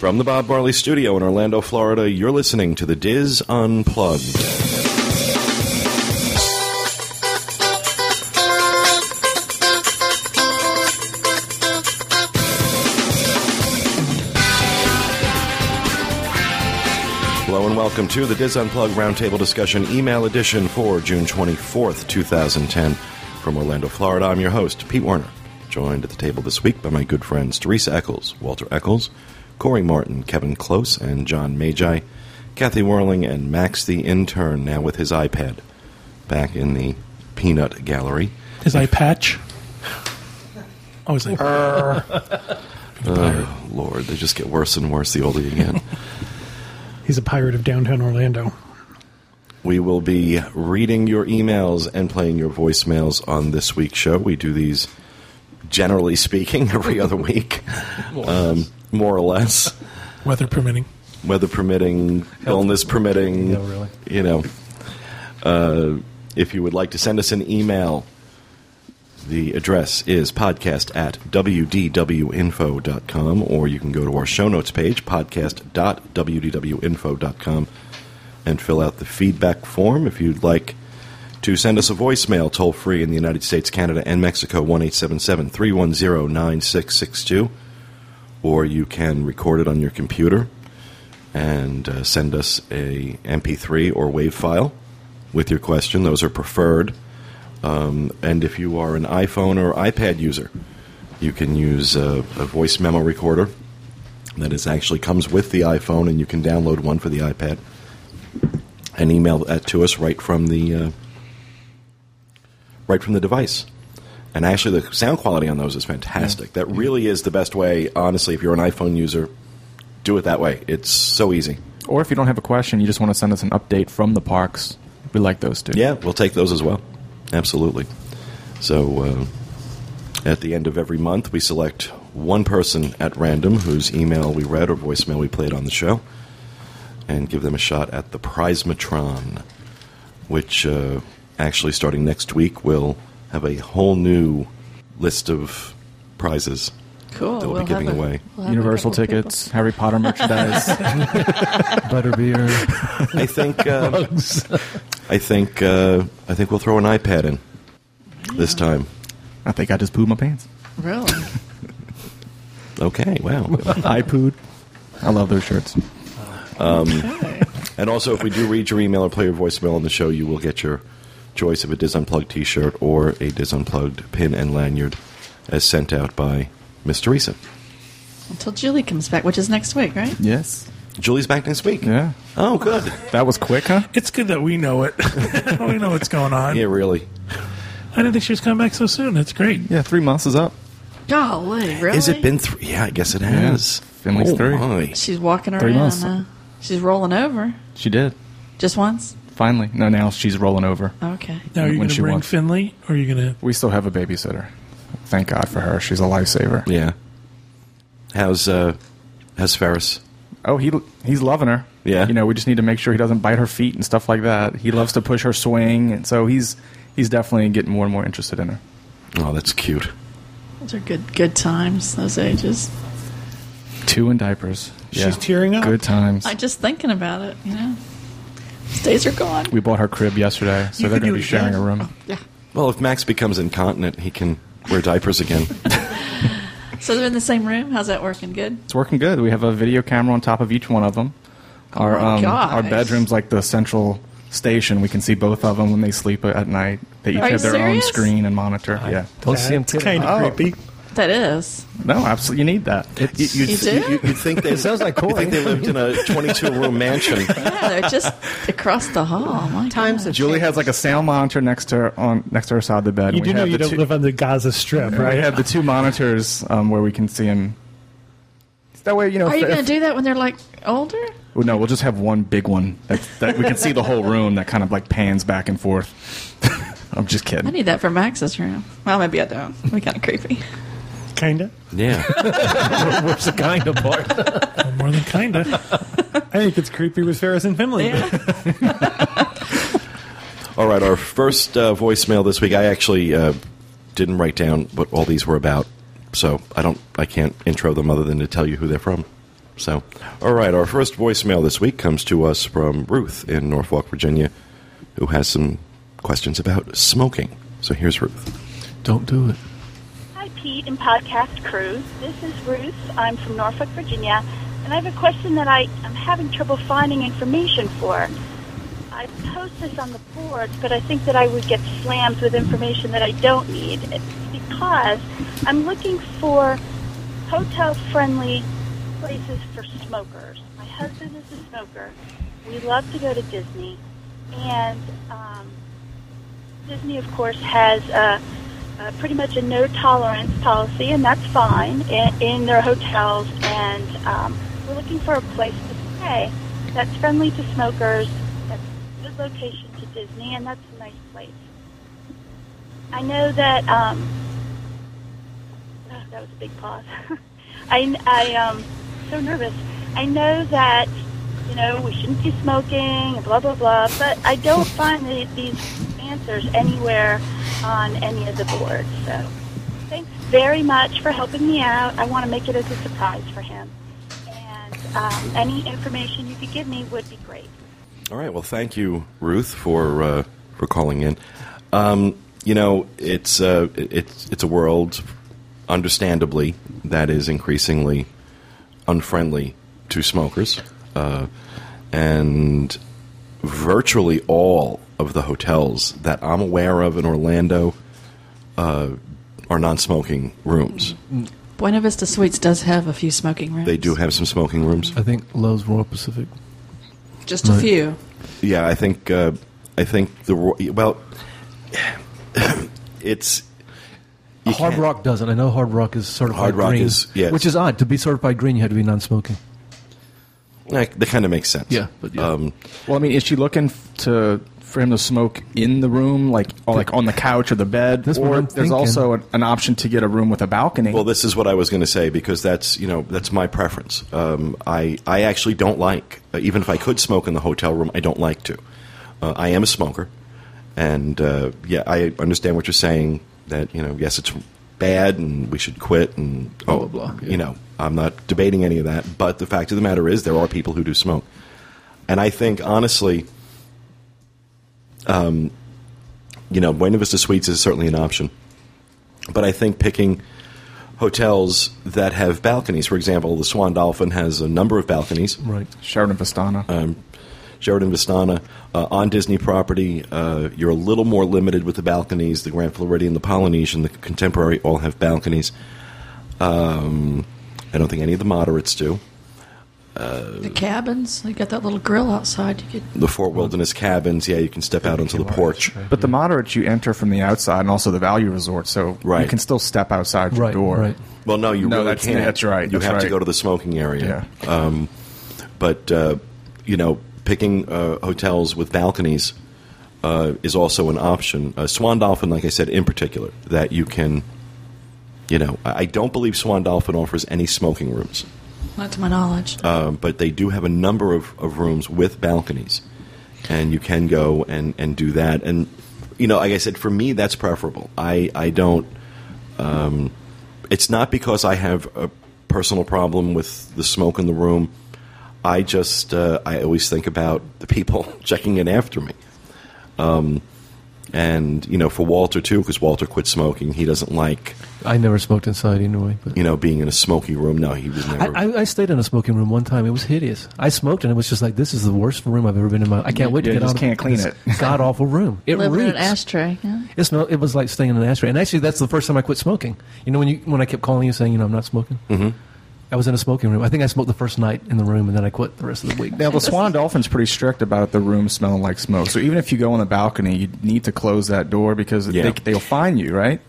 From the Bob Barley Studio in Orlando, Florida, you're listening to The Diz Unplugged. Welcome to the Diz Unplugged Roundtable Discussion Email Edition for June 24th, 2010. From Orlando, Florida, I'm your host, Pete Werner. Joined at the table this week by my good friends Teresa Eccles, Walter Eccles, Corey Martin, Kevin Close, and John Magi, Kathy Worling, and Max the Intern, now with his iPad, back in the peanut gallery. His eye patch? I was like, oh, Lord, they just get worse and worse the older you get. He's a pirate of downtown Orlando. We will be reading your emails and playing your voicemails on this week's show. We do these, generally speaking, every other week, more or less. Weather permitting, illness permitting. No, really. You know, if you would like to send us an email, the address is podcast@wdwinfo.com, or you can go to our show notes page, podcast.wdwinfo.com, and fill out the feedback form. If you'd like to send us a voicemail, toll-free in the United States, Canada, and Mexico, 1-877-310-9662, or you can record it on your computer and send us a MP3 or WAV file with your question. Those are preferred. And if you are an iPhone or iPad user, you can use a voice memo recorder that is actually comes with the iPhone, and you can download one for the iPad and email that to us right from the device. And actually, the sound quality on those is fantastic. Yeah. That really is the best way, honestly. If you're an iPhone user, do it that way. It's so easy. Or if you don't have a question, you just want to send us an update from the parks, we like those too. Yeah, we'll take those as well. Absolutely. So at the end of every month, we select one person at random whose email we read or voicemail we played on the show and give them a shot at the Prizematron, which actually starting next week will have a whole new list of prizes. Cool. That we'll be giving away. Universal tickets, people. Harry Potter merchandise, butterbeer. I think we'll throw an iPad in this time. I think I just pooed my pants. Really? Okay. Wow. I pooed. I love those shirts. Okay. And also, if we do read your email or play your voicemail on the show, you will get your choice of a Diz Unplugged T-shirt or a Diz Unplugged pin and lanyard, as sent out by Miss Teresa. Until Julie comes back, which is next week, right? Yes. Julie's back next week? Yeah. Oh, good. That was quick, huh? It's good that we know it. We know what's going on. Yeah, really. I didn't think she was coming back so soon. That's great. Yeah, 3 months is up. Golly, really? Has it been three? Yeah, I guess it has. Finley's three. My. She's walking around. 3 months. She's rolling over. She did. Just once? Finally. No, now she's rolling over. Okay. Now, are you going to bring Finley, or are you going to... We still have a babysitter. Thank God for her. She's a lifesaver. Yeah. How's Ferris? Oh, he's loving her. Yeah. You know, we just need to make sure he doesn't bite her feet and stuff like that. He loves to push her swing, and so he's definitely getting more and more interested in her. Oh, that's cute. Those are good times, those ages. Two in diapers. Yeah. She's tearing up. Good times. I'm just thinking about it, you know. These days are gone. We bought her crib yesterday, so they're going to be sharing a room. Oh, yeah. Well, if Max becomes incontinent, he can... wear diapers again. So they're in the same room? How's that working? Good? It's working good. We have a video camera on top of each one of them. Our bedroom's like the central station. We can see both of them when they sleep at night. They each have their own screen and monitor. Yeah. Don't see them. It's kind of creepy. That is. No, absolutely. You need that. You think they, it sounds like Corey. You think they lived in a 22-room mansion. Yeah, they're just across the hall. My times God. Julie has like a sound monitor next to her side of the bed. You do know you don't live on the Gaza Strip, right? We have the two monitors where we can see them. That way, you know. Are you going to do that when they're like older? Well, no, we'll just have one big one that we can see the whole room that kind of like pans back and forth. I'm just kidding. I need that for Max's room. Well, maybe I don't. It'd be kind of creepy. Kinda? Yeah. Where's the kinda part? Well, more than kinda. I think it's creepy with Ferris and Finley. Yeah. All right, our first voicemail this week. I actually didn't write down what all these were about, so I can't intro them other than to tell you who they're from. So, all right, our first voicemail this week comes to us from Ruth in Norfolk, Virginia, who has some questions about smoking. So here's Ruth. Don't do it. Hi, Pete and podcast crew. This is Ruth. I'm from Norfolk, Virginia, and I have a question that I'm having trouble finding information for. I post this on the boards, but I think that I would get slammed with information that I don't need. It's because I'm looking for hotel-friendly places for smokers. My husband is a smoker. We love to go to Disney, and Disney, of course, has pretty much a no-tolerance policy, and that's fine in their hotels, and we're looking for a place to stay that's friendly to smokers, that's a good location to Disney, and that's a nice place. I know that... oh, that was a big pause. I am so nervous. I know that, you know, we shouldn't be smoking and blah, blah, blah, but I don't find these answers anywhere on any of the boards. So thanks very much for helping me out. I want to make it as a surprise for him. And any information you could give me would be great. All right. Well, thank you, Ruth, for calling in. You know, it's a world, understandably, that is increasingly unfriendly to smokers. And virtually all of the hotels that I'm aware of in Orlando are non-smoking rooms. Buena Vista Suites does have a few smoking rooms. They do have some smoking rooms. I think Love's Royal Pacific. Just a few. Yeah, it's... Hard Rock doesn't. I know Hard Rock is certified green. Yes. Which is odd. To be certified green, you had to be non-smoking. That kind of makes sense. Yeah. But yeah. Well, I mean, is she looking for him to smoke in the room, like on the couch or the bed? Or there's also an option to get a room with a balcony. Well, this is what I was going to say, because that's my preference. I actually don't like, even if I could smoke in the hotel room, I don't like to. I am a smoker. And, yeah, I understand what you're saying. That, you know, yes, it's bad and we should quit and blah, blah, blah. Yeah. You know, I'm not debating any of that. But the fact of the matter is there are people who do smoke. And I think, honestly, you know, Buena Vista Suites is certainly an option. But I think picking hotels that have balconies, for example, the Swan Dolphin has a number of balconies. Right. Sheridan Vistana, on Disney property, you're a little more limited with the balconies. The Grand Floridian, the Polynesian, the Contemporary all have balconies. I don't think any of the moderates do. The cabins, they got that little grill outside. The Fort Wilderness cabins, yeah, you can step out onto the porch. But the moderates you enter from the outside, and also the value resort, so right. You can still step outside your door. Right. Well, no, you really can't. That's right. You have to go to the smoking area. Yeah. You know, picking hotels with balconies is also an option. Swan Dolphin, like I said, in particular, that you can, you know, I don't believe Swan Dolphin offers any smoking rooms. Not to my knowledge. But they do have a number of rooms with balconies, and you can go and do that. And, you know, like I said, for me, that's preferable. I don't, it's not because I have a personal problem with the smoke in the room. I just, I always think about the people checking in after me. And, you know, for Walter, too, because Walter quit smoking. He doesn't like... I never smoked inside anyway. But. You know, being in a smoky room. No, he was never... I stayed in a smoking room one time. It was hideous. I smoked, and it was just like, this is the worst room I've ever been in my... I can't wait to get out of it. You just can't clean it. God-awful room. It reeks. Living in an ashtray. Yeah. It was like staying in an ashtray. And actually, that's the first time I quit smoking. You know, when I kept calling you saying, you know, I'm not smoking? Mm-hmm. I was in a smoking room. I think I smoked the first night in the room, and then I quit the rest of the week. Now, the Swan Dolphin's pretty strict about the room smelling like smoke. So even if you go on the balcony, you need to close that door because they'll fine you, right?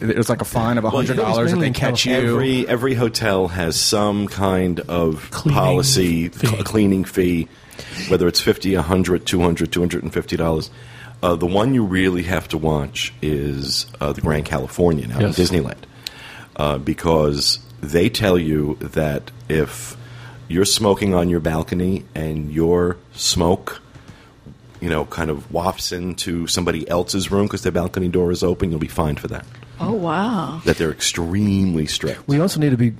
It's like a fine of $100 if they catch you. Every hotel has some kind of cleaning fee, whether it's $50, $100, $200, $250. The one you really have to watch is the Grand Californian out in Disneyland because... They tell you that if you're smoking on your balcony and your smoke, you know, kind of wafts into somebody else's room because their balcony door is open, you'll be fined for that. Oh, wow. That they're extremely strict. We also need to be,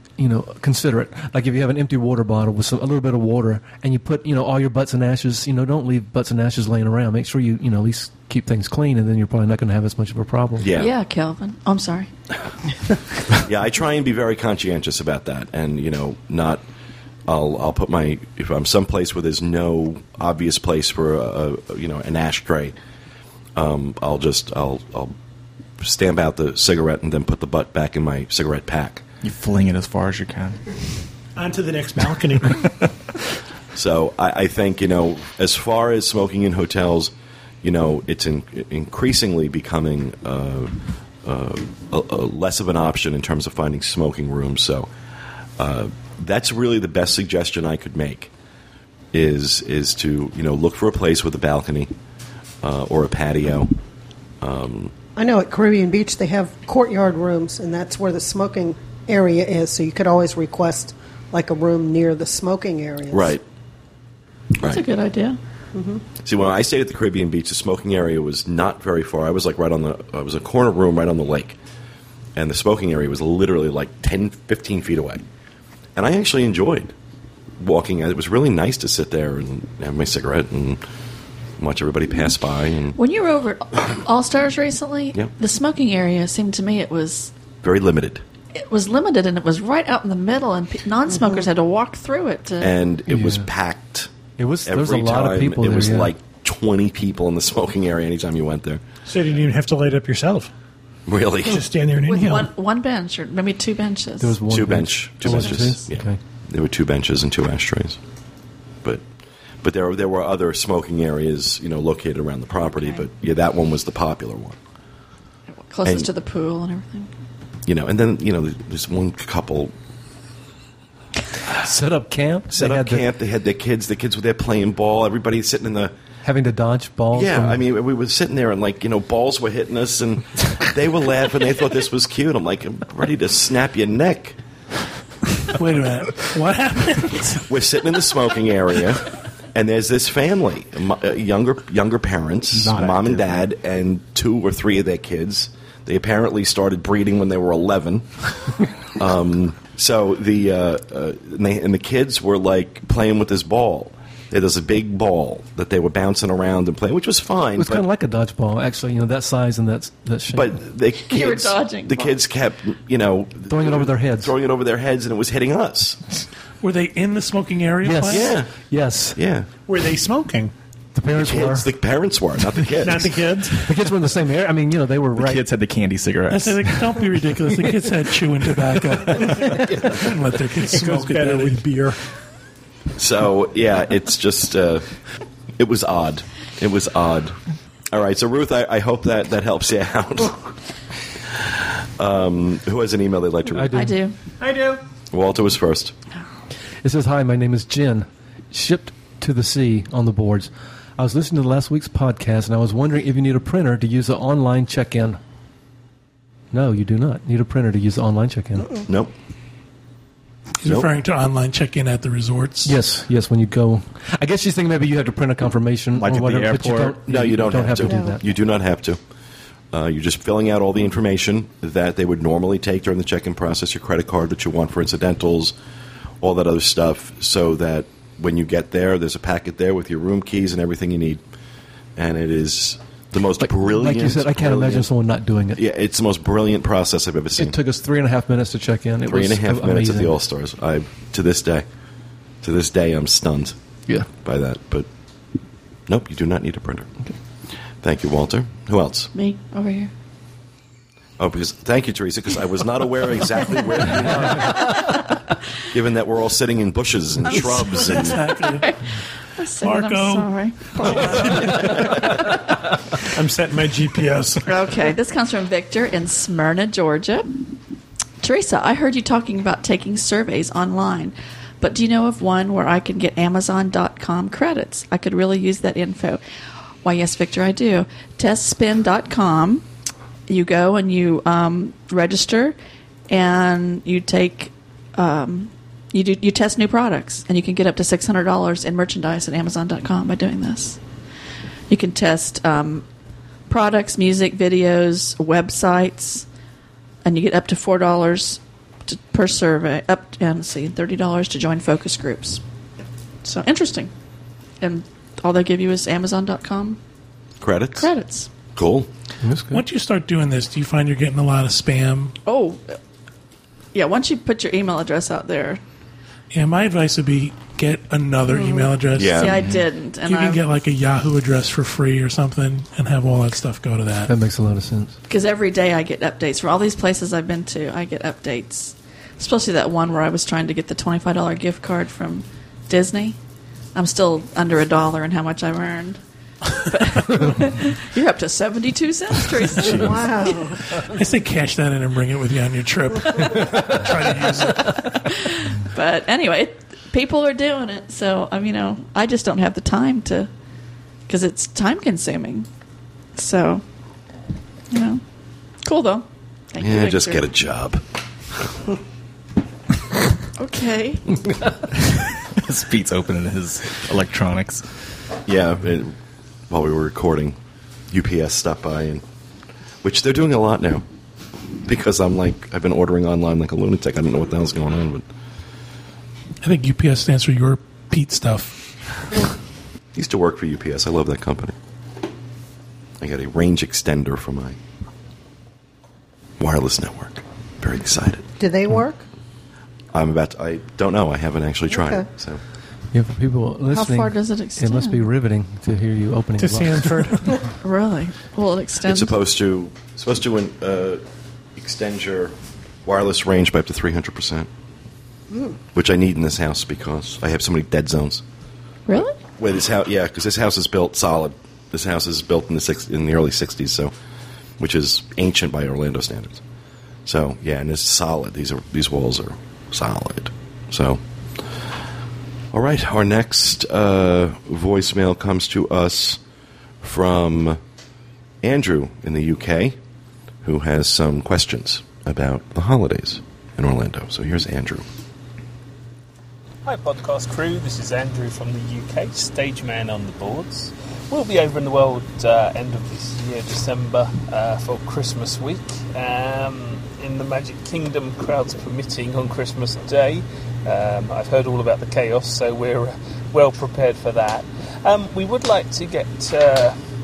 considerate. Like if you have an empty water bottle with a little bit of water and you put, all your butts and ashes, don't leave butts and ashes laying around. Make sure you, at least keep things clean, and then you're probably not going to have as much of a problem. Yeah, Kelvin. I'm sorry. Yeah, I try and be very conscientious about that and, not... I'll put my, if I'm someplace where there's no obvious place for an ashtray, I'll stamp out the cigarette and then put the butt back in my cigarette pack. You fling it as far as you can. On to the next balcony. So I think, as far as smoking in hotels, it's increasingly becoming less of an option in terms of finding smoking rooms. So. That's really the best suggestion I could make is to, look for a place with a balcony or a patio. I know at Caribbean Beach they have courtyard rooms, and that's where the smoking area is, so you could always request like a room near the smoking area. Right. That's a good idea. Mm-hmm. See, when I stayed at the Caribbean Beach, the smoking area was not very far. I was like I was a corner room right on the lake, and the smoking area was literally like 10, 15 feet away. And I actually enjoyed walking. It was really nice to sit there and have my cigarette and watch everybody pass by. And when you were over at All Stars recently, the smoking area seemed to me it was... very limited. It was limited, and it was right out in the middle, and non-smokers had to walk through it. And it was packed. It was every there was a lot time. Of people. It there, was like 20 people in the smoking area anytime you went there. So you didn't even have to light up yourself. Really? Just stand there and inhale. One bench, or maybe two benches. There was one two benches. Yeah. Okay. There were two benches and two ashtrays. But there were other smoking areas, located around the property. Okay. But that one was the popular one, closest to the pool and everything. And then this one couple set up camp. They had their kids. The kids were there playing ball. Everybody sitting in the. Having to dodge balls? Yeah, we were sitting there and, balls were hitting us, and they were laughing. They thought this was cute. I'm like, I'm ready to snap your neck. Wait a minute. What happened? We're sitting in the smoking area, and there's this family, younger parents, mom and dad, and two or three of their kids. They apparently started breeding when they were 11. So the kids were, playing with this ball. There's a big ball that they were bouncing around and playing, which was fine. It was kind of like a dodgeball, actually, that size and that shape. But the kids, you were dodging the balls. Kids kept, throwing it over their heads. Throwing it over their heads, and it was hitting us. Were they in the smoking area? Yes. Yeah. Yes. Yeah. Were they smoking? The parents were, not the kids. Not the kids? The kids were in the same area. They were right. The kids had the candy cigarettes. I said, don't be ridiculous. The kids had chewing tobacco. And let their kids smoke it better with beer. So, yeah, it's just, it was odd. It was odd. All right, so Ruth, I hope that helps you out. Who has an email they'd like to read? I do. Walter was first. It says, hi, my name is Jen, shipped to the sea on the boards. I was listening to last week's podcast, and I was wondering if you need a printer to use the online check-in. No, you do not need a printer to use the online check-in. Uh-oh. Nope. Referring to online check-in at the resorts? Yes, when you go. I guess she's thinking maybe you have to print a confirmation. Like or at whatever, the airport? You don't have to do that. You do not have to. You're just filling out all the information that they would normally take during the check-in process, your credit card that you want for incidentals, all that other stuff, so that when you get there, there's a packet there with your room keys and everything you need. And it is... the most brilliant... Like you said, I can't imagine someone not doing it. Yeah, it's the most brilliant process I've ever seen. It took us 3.5 minutes to check in. It was 3.5 minutes at the All-Stars. To this day, I'm stunned by that. But, nope, you do not need a printer. Okay. Thank you, Walter. Who else? Me, over here. Oh, because... Thank you, Teresa, because I was not aware exactly where you are. Given that we're all sitting in bushes and shrubs and... Exactly. Marco. I'm sorry. I'm setting my GPS. Okay, this comes from Victor in Smyrna, Georgia. Teresa, I heard you talking about taking surveys online, but do you know of one where I can get Amazon.com credits? I could really use that info. Why, yes, Victor, I do. Testspin.com. You go and you register, and you take... You test new products, and you can get up to $600 in merchandise at Amazon.com by doing this. You can test products, music, videos, websites, and you get up to $4 per survey, up to $30 to join focus groups. So interesting. And all they give you is Amazon.com credits. Cool. Once you start doing this, do you find you're getting a lot of spam? Oh, yeah. Once you put your email address out there. Yeah, my advice would be get another email address. Yeah, see, I didn't. And you can get like a Yahoo address for free or something and have all that stuff go to that. That makes a lot of sense. Because every day I get updates. From all these places I've been to, I get updates. Especially that one where I was trying to get the $25 gift card from Disney. I'm still under $1 in how much I've earned. You're up to 72 cents, Tracy. Wow. I say cash that in and bring it with you on your trip. Try to use it. But anyway, people are doing it. So, I just don't have the time to, because it's time consuming. So, cool though. Thank you, Victor. Just get a job. Okay. This beats opening his electronics. Yeah, while we were recording, UPS stopped by, which they're doing a lot now. Because I've been ordering online like a lunatic. I don't know what the hell's going on. But I think UPS stands for your Pete stuff. I used to work for UPS. I love that company. I got a range extender for my wireless network. Very excited. Do they work? I don't know. I haven't actually tried it. So. Yeah, for people listening, how far does it extend? It must be riveting to hear you opening to Sanford. Really? Well, it extends. It's supposed to extend your wireless range by up to 300%, which I need in this house because I have so many dead zones. Really? Where this house? Yeah, because this house is built solid. This house is built in the early '60s, so which is ancient by Orlando standards. So yeah, and it's solid. These walls are solid. So. All right, our next voicemail comes to us from Andrew in the UK, who has some questions about the holidays in Orlando. So here's Andrew. Hi, podcast crew. This is Andrew from the UK, stage man on the boards. We'll be over in the world end of this year, December, for Christmas week. In the Magic Kingdom, crowds permitting on Christmas Day. I've heard all about the chaos, so we're well prepared for that. We would like to get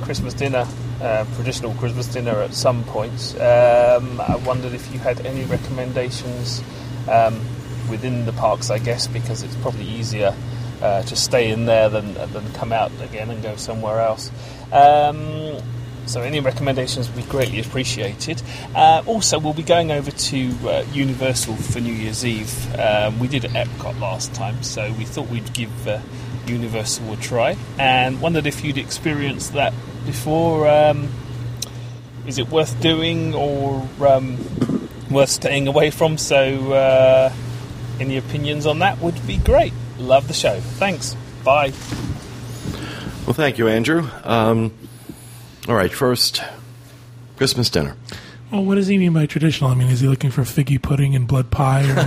traditional Christmas dinner at some point. I wondered if you had any recommendations within the parks, I guess, because it's probably easier to stay in there than come out again and go somewhere else. So any recommendations would be greatly appreciated. Also, we'll be going over to Universal for New Year's Eve. We did it at Epcot last time, so we thought we'd give Universal a try. And wondered if you'd experienced that before. Is it worth doing or worth staying away from? So any opinions on that would be great. Love the show. Thanks. Bye. Well, thank you, Andrew. All right, first, Christmas dinner. Well, what does he mean by traditional? I mean, is he looking for figgy pudding and blood pie? Or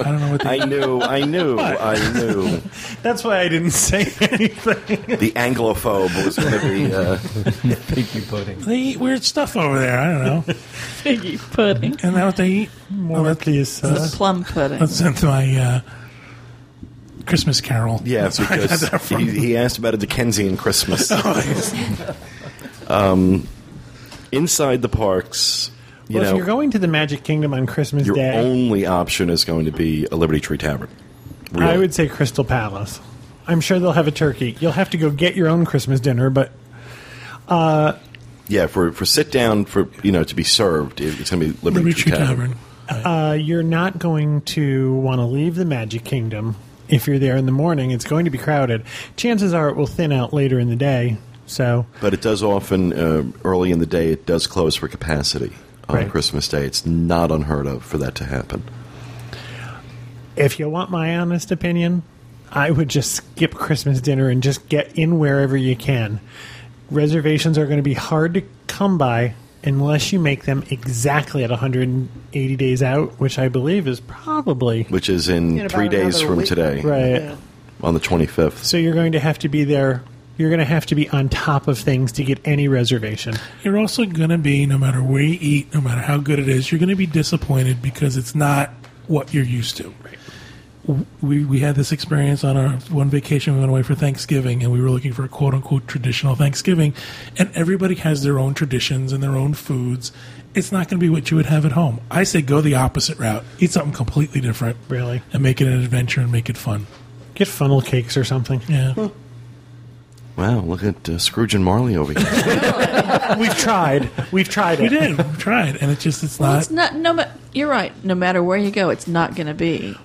I don't know what they I knew. That's why I didn't say anything. The Anglophobe was going to be figgy pudding. They eat weird stuff over there. I don't know. Figgy pudding. And that what they eat? It's plum pudding. That's my... Christmas Carol. Yeah, because he asked about a Dickensian Christmas. Inside the parks, if you're going to the Magic Kingdom on Christmas Day, your only option is going to be a Liberty Tree Tavern. Really. I would say Crystal Palace. I'm sure they'll have a turkey. You'll have to go get your own Christmas dinner, but for sit down for to be served, it's going to be Liberty Tree Tavern. You're not going to want to leave the Magic Kingdom. If you're there in the morning, it's going to be crowded. Chances are it will thin out later in the day. So, but it does often, early in the day, it does close for capacity on Christmas Day. It's not unheard of for that to happen. If you want my honest opinion, I would just skip Christmas dinner and just get in wherever you can. Reservations are going to be hard to come by unless you make them exactly at 180 days out, which I believe is probably... Which is in 3 days from today. Right. Yeah. On the 25th. So you're going to have to be there You're going to have to be on top of things to get any reservation. You're also going to be, no matter where you eat, no matter how good it is, you're going to be disappointed because it's not what you're used to. Right. We had this experience on our one vacation. We went away for Thanksgiving, and we were looking for a quote-unquote traditional Thanksgiving. And everybody has their own traditions and their own foods. It's not going to be what you would have at home. I say go the opposite route. Eat something completely different. Really? And make it an adventure and make it fun. Get funnel cakes or something. Yeah. Well, wow, look at Scrooge and Marley over here. We've tried it. We did. We've tried. And it's not. No, you're right. No matter where you go, it's not going to be.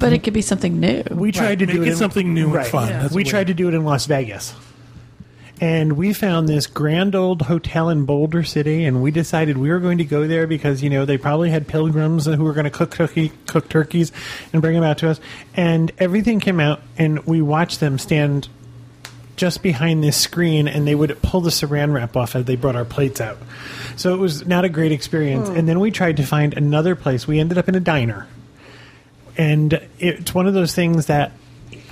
But it could be something new. We tried to do it. It's something new and fun. Yeah. We tried to do it in Las Vegas. And we found this grand old hotel in Boulder City, and we decided we were going to go there because, you know, they probably had pilgrims who were going to cook turkeys and bring them out to us. And everything came out, and we watched them stand just behind this screen, and they would pull the saran wrap off as they brought our plates out. So it was not a great experience. And then we tried to find another place. We ended up in a diner. And it's one of those things that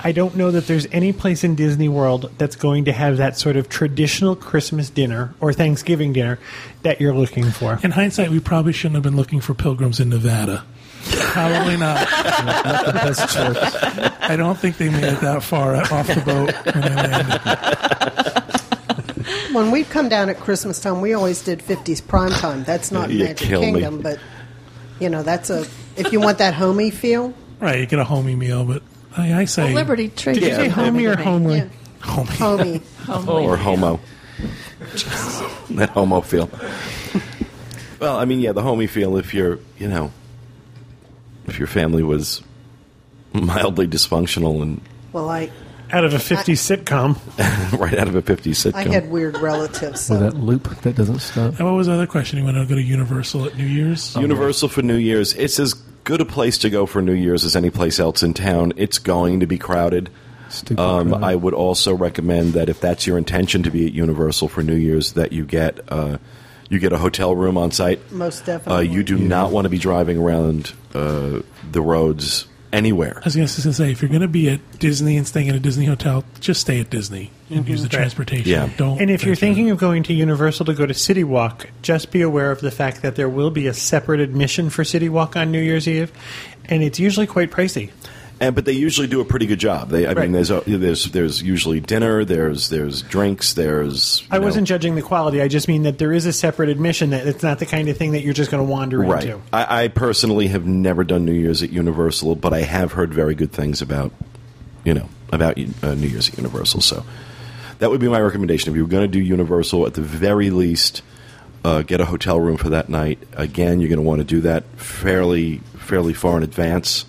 I don't know that there's any place in Disney World that's going to have that sort of traditional Christmas dinner or Thanksgiving dinner that you're looking for. In hindsight, we probably shouldn't have been looking for pilgrims in Nevada. Probably not. Not the best choice. I don't think they made it that far off the boat when they landed. When we'd come down at Christmas time, we always did 50s prime time. That's not Magic Kingdom, but you know, that's if you want that homey feel. Right, you get a homey meal, but I say Liberty Tree. Did you say homey or homely? Yeah. Homey. Homey. Or homo. That homo feel. Well, I mean, yeah, the homey feel if you're, you know, if your family was mildly dysfunctional and out of a 50s sitcom. Right, out of a 50s sitcom. I had weird relatives. So. Well, that loop that doesn't stop. And what was the other question? You want to go to Universal at New Year's? Universal for New Year's. It's as good a place to go for New Year's as any place else in town. It's going to be crowded. Crowded. I would also recommend that if that's your intention to be at Universal for New Year's, that you get a hotel room on site. Most definitely. You do not want to be driving around the roads anywhere. I was going to say, if you're going to be at Disney and staying at a Disney hotel, just stay at Disney and use the transportation. Yeah. And if you're thinking of going to Universal to go to City Walk, just be aware of the fact that there will be a separate admission for City Walk on New Year's Eve, and it's usually quite pricey. But they usually do a pretty good job. I mean, there's usually dinner, there's drinks, there's. I wasn't judging the quality. I just mean that there is a separate admission that it's not the kind of thing that you're just going to wander into. I personally have never done New Year's at Universal, but I have heard very good things about New Year's at Universal. So that would be my recommendation. If you're going to do Universal, at the very least, get a hotel room for that night. Again, you're going to want to do that fairly far in advance.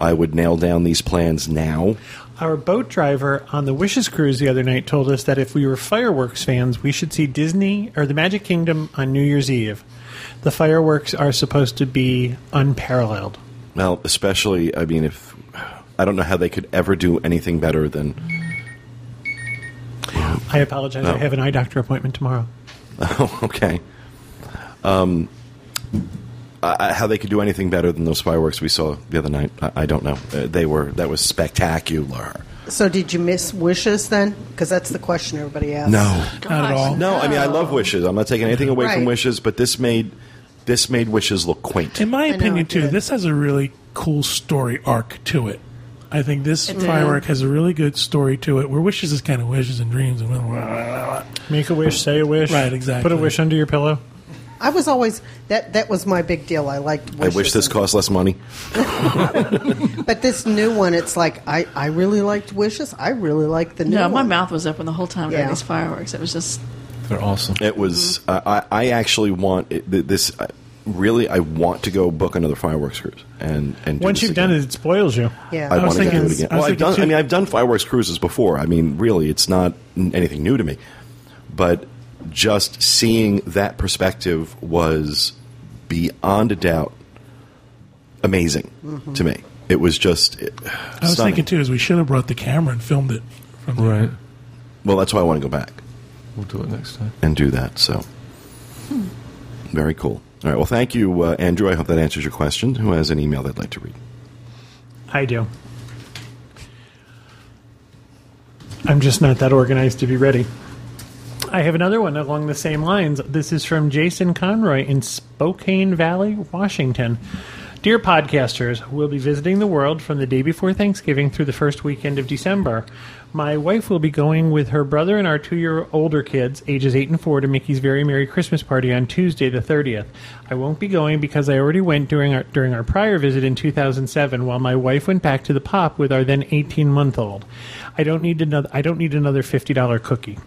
I would nail down these plans now. Our boat driver on the Wishes Cruise the other night told us that if we were fireworks fans, we should see Disney or the Magic Kingdom on New Year's Eve. The fireworks are supposed to be unparalleled. Well, especially, I mean, I don't know how they could ever do anything better than. I apologize. No. I have an eye doctor appointment tomorrow. Oh, okay. How they could do anything better than those fireworks we saw the other night, I don't know. That was spectacular. So did you miss Wishes then? Because that's the question everybody asks. No. Gosh, not at all. No, I mean, I love Wishes. I'm not taking anything away from Wishes, but this made Wishes look quaint. In my opinion, too, this has a really cool story arc to it. I think this firework has a really good story to it, where Wishes is kind of wishes and dreams. And blah, blah, blah, blah. Make a wish, say a wish. Right, exactly. Put a wish under your pillow. I was always that was my big deal. I liked Wishes. I wish this cost less money. But this new one, it's like I really liked Wishes. I really liked the new one. No, my mouth was open the whole time during these fireworks. It was just they're awesome. It was I actually want this. Really, I want to go book another fireworks cruise. And once you've done it spoils you. Yeah, I want to do it again. Well, I've done fireworks cruises before. I mean, really, it's not anything new to me, but. Just seeing that perspective was beyond a doubt amazing to me. It was just I was stunning. Thinking, too, is we should have brought the camera and filmed it. From right. There. Well, that's why I want to go back. We'll do it next time. And do that, so. Very cool. All right, well, thank you, Andrew. I hope that answers your question. Who has an email they'd like to read? I do. I'm just not that organized to be ready. I have another one along the same lines. This is from Jason Conroy in Spokane Valley, Washington. Dear podcasters, we'll be visiting the world from the day before Thanksgiving through the first weekend of December. My wife will be going with her brother and our 2-year-older kids, ages 8 and 4, to Mickey's Very Merry Christmas Party on Tuesday the 30th. I won't be going because I already went during our prior visit in 2007 while my wife went back to the Pop with our then 18-month-old. I don't need another $50 cookie.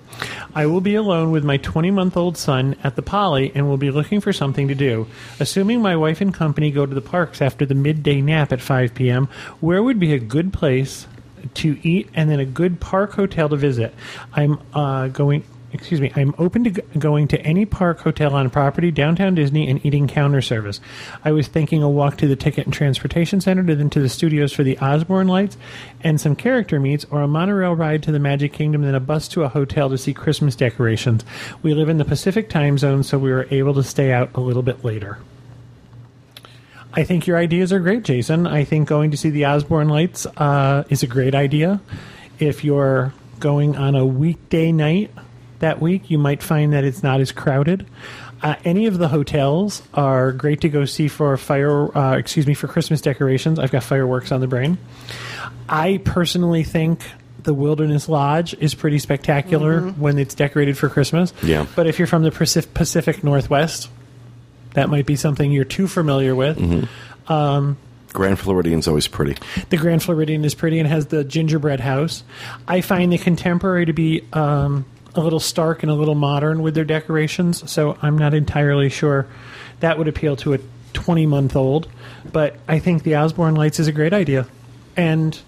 I will be alone with my 20-month-old son at the Poly and will be looking for something to do. Assuming my wife and company go to the parks after the midday nap at 5 p.m., where would be a good place to eat and then a good park hotel to visit? I'm open to going to any park hotel on property, downtown Disney, and eating counter service. I was thinking a walk to the Ticket and Transportation Center, then to the studios for the Osborne Lights and some character meets, or a monorail ride to the Magic Kingdom, then a bus to a hotel to see Christmas decorations. We live in the Pacific time zone, so we were able to stay out a little bit later. I think your ideas are great, Jason. I think going to see the Osborne Lights is a great idea. If you're going on a weekday night that week, you might find that it's not as crowded. Any of the hotels are great to go see for Christmas decorations. I've got fireworks on the brain. I personally think the Wilderness Lodge is pretty spectacular when it's decorated for Christmas. Yeah. But if you're from the Pacific Northwest, that might be something you're too familiar with. Mm-hmm. Grand Floridian's always pretty. The Grand Floridian is pretty and has the gingerbread house. I find the Contemporary to be a little stark and a little modern with their decorations, so I'm not entirely sure that would appeal to a 20-month-old, but I think the Osborne Lights is a great idea. And,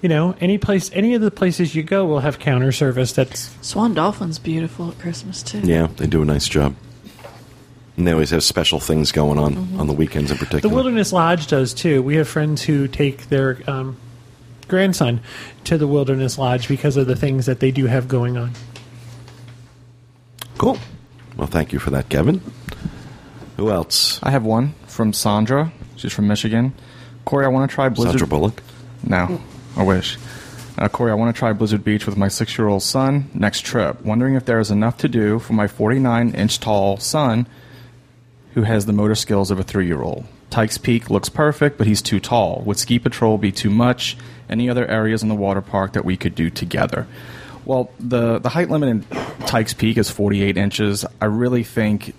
you know, any of the places you go will have counter service. That's Swan Dolphin's beautiful at Christmas, too. Yeah, they do a nice job. And they always have special things going on the weekends in particular. The Wilderness Lodge does, too. We have friends who take their grandson to the Wilderness Lodge because of the things that they do have going on. Cool. Well, thank you for that, Kevin. Who else? I have one from Sandra. She's from Michigan. Corey, I want to try Blizzard... Sandra Bullock? No. I wish. Corey, I want to try Blizzard Beach with my 6-year-old son next trip. Wondering if there is enough to do for my 49-inch-tall son who has the motor skills of a 3-year-old. Tykes Peak looks perfect, but he's too tall. Would Ski Patrol be too much? Any other areas in the water park that we could do together? Well, the height limit in Tykes Peak is 48 inches. I really think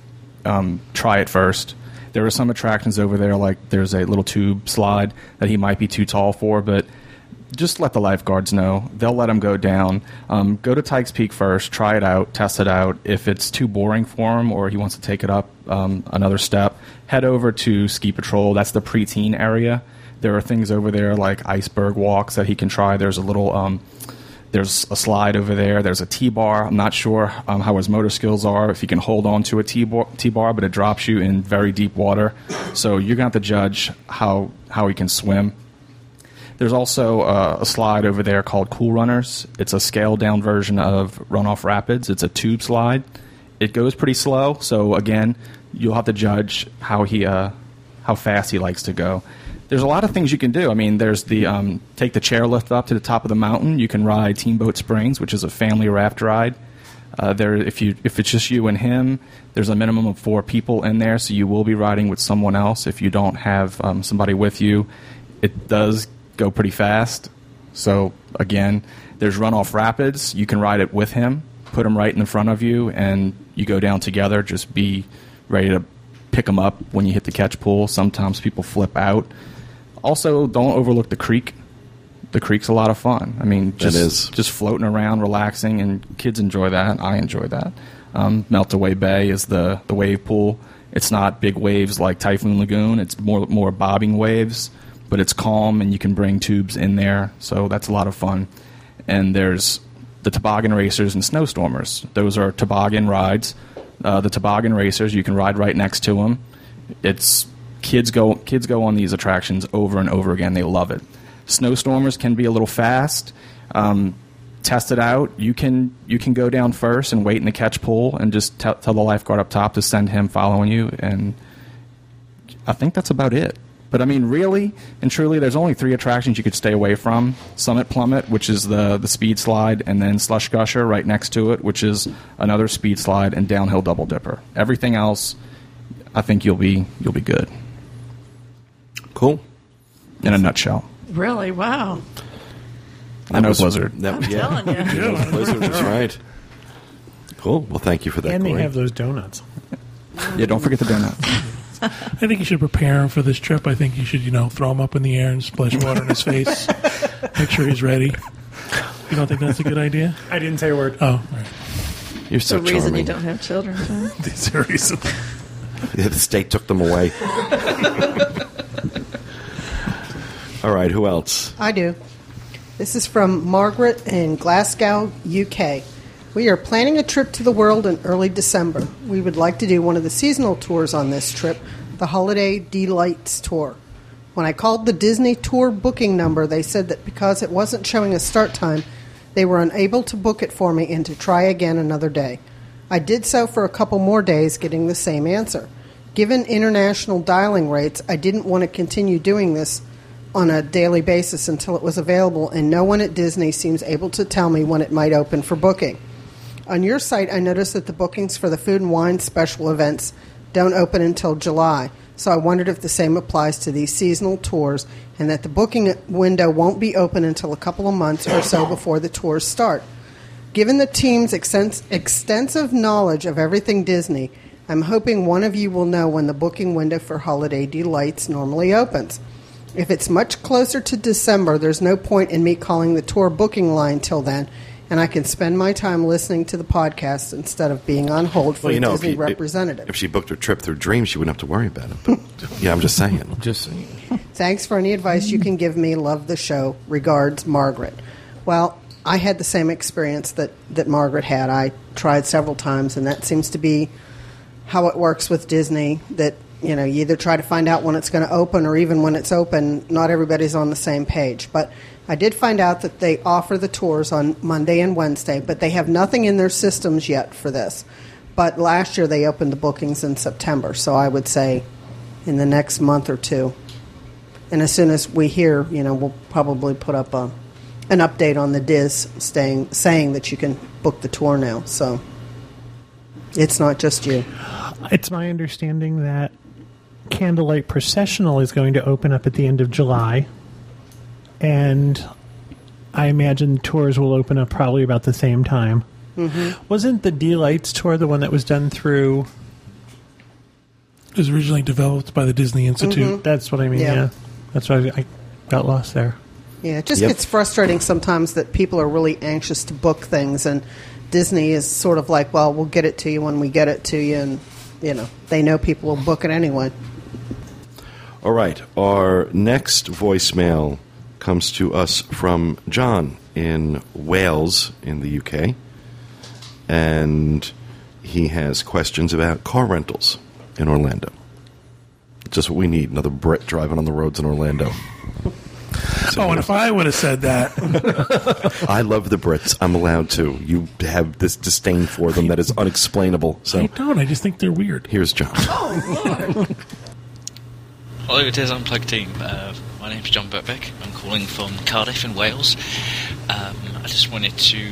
try it first. There are some attractions over there, like there's a little tube slide that he might be too tall for, but just let the lifeguards know. They'll let him go down. Go to Tykes Peak first. Try it out. Test it out. If it's too boring for him or he wants to take it up another step, head over to Ski Patrol. That's the preteen area. There are things over there like iceberg walks that he can try. There's a slide over there. There's a T-bar. I'm not sure how his motor skills are, if he can hold on to a T-bar, but it drops you in very deep water. So you're going to have to judge how he can swim. There's also a slide over there called Cool Runners. It's a scaled-down version of Runoff Rapids. It's a tube slide. It goes pretty slow. So, again, you'll have to judge how fast he likes to go. There's a lot of things you can do. I mean, there's the take the chairlift up to the top of the mountain. You can ride Steamboat Springs, which is a family raft ride. If it's just you and him, there's a minimum of 4 people in there, so you will be riding with someone else if you don't have somebody with you. It does go pretty fast. So, again, there's Runoff Rapids. You can ride it with him, put him right in the front of you, and you go down together. Just be ready to pick him up when you hit the catch pool. Sometimes people flip out. Also, don't overlook the creek. The creek's a lot of fun. I mean, just floating around, relaxing, and kids enjoy that. I enjoy that. Meltaway Bay is the wave pool. It's not big waves like Typhoon Lagoon. It's more bobbing waves, but it's calm, and you can bring tubes in there. So that's a lot of fun. And there's the Toboggan Racers and Snowstormers. Those are toboggan rides. The Toboggan Racers, you can ride right next to them. It's... Kids go on these attractions over and over again. They love it. Snowstormers can be a little fast. Test it out. You can go down first and wait in the catch pool and just tell the lifeguard up top to send him following you. And I think that's about it. But, I mean, really and truly, there's only three attractions you could stay away from. Summit Plummet, which is the speed slide, and then Slush Gusher right next to it, which is another speed slide, and Downhill Double Dipper. Everything else, I think you'll be good. Cool. In a nutshell. Really? Wow. I know Blizzard. I'm telling you. Blizzard was right. Cool. Well, thank you for that, Corey. And they have those donuts. Yeah, don't forget the donuts. I think you should prepare him for this trip. I think you should, throw him up in the air and splash water in his face. Make sure he's ready. You don't think that's a good idea? I didn't say a word. Oh, all right. You're so charming. There's a reason you don't have children. There's a reason. Yeah, the state took them away. All right, who else? I do. This is from Margaret in Glasgow, UK. We are planning a trip to the world in early December. We would like to do one of the seasonal tours on this trip, the Holiday Delights Tour. When I called the Disney tour booking number, they said that because it wasn't showing a start time, they were unable to book it for me and to try again another day. I did so for a couple more days, getting the same answer. Given international dialing rates, I didn't want to continue doing this on a daily basis until it was available, and no one at Disney seems able to tell me when it might open for booking. On your site, I noticed that the bookings for the food and wine special events don't open until July, so I wondered if the same applies to these seasonal tours and that the booking window won't be open until a couple of months or so before the tours start. Given the team's extensive knowledge of everything Disney, I'm hoping one of you will know when the booking window for Holiday Delights normally opens. If it's much closer to December, there's no point in me calling the tour booking line till then, and I can spend my time listening to the podcast instead of being on hold for a Disney representative. If she booked her trip through Dreams, she wouldn't have to worry about it. But, yeah, I'm just saying. Thanks for any advice you can give me. Love the show. Regards, Margaret. Well, I had the same experience that Margaret had. I tried several times, and that seems to be how it works with Disney, that you either try to find out when it's going to open, or even when it's open, not everybody's on the same page. But I did find out that they offer the tours on Monday and Wednesday, but they have nothing in their systems yet for this. But last year they opened the bookings in September, so I would say in the next month or two. And as soon as we hear, we'll probably put up an update on the Diz saying that you can book the tour now. So it's not just you. It's my understanding that Candlelight Processional is going to open up at the end of July, and I imagine tours will open up probably about the same time. Mm-hmm. Wasn't the Delights tour the one that was done through... It was originally developed by the Disney Institute. Mm-hmm. That's what I mean, yeah. That's why I got lost there. Yeah, it just gets frustrating sometimes that people are really anxious to book things, and Disney is sort of like, well, we'll get it to you when we get it to you, and they know people will book it anyway. All right. Our next voicemail comes to us from John in Wales in the UK, and he has questions about car rentals in Orlando. Just what we need, another Brit driving on the roads in Orlando. And if I would have said that. I love the Brits. I'm allowed to. You have this disdain for them that is unexplainable. So I don't. I just think they're weird. Here's John. Oh, Lord. Hello, it is Unplugged team. My name's John Birkbeck. I'm calling from Cardiff in Wales. I just wanted to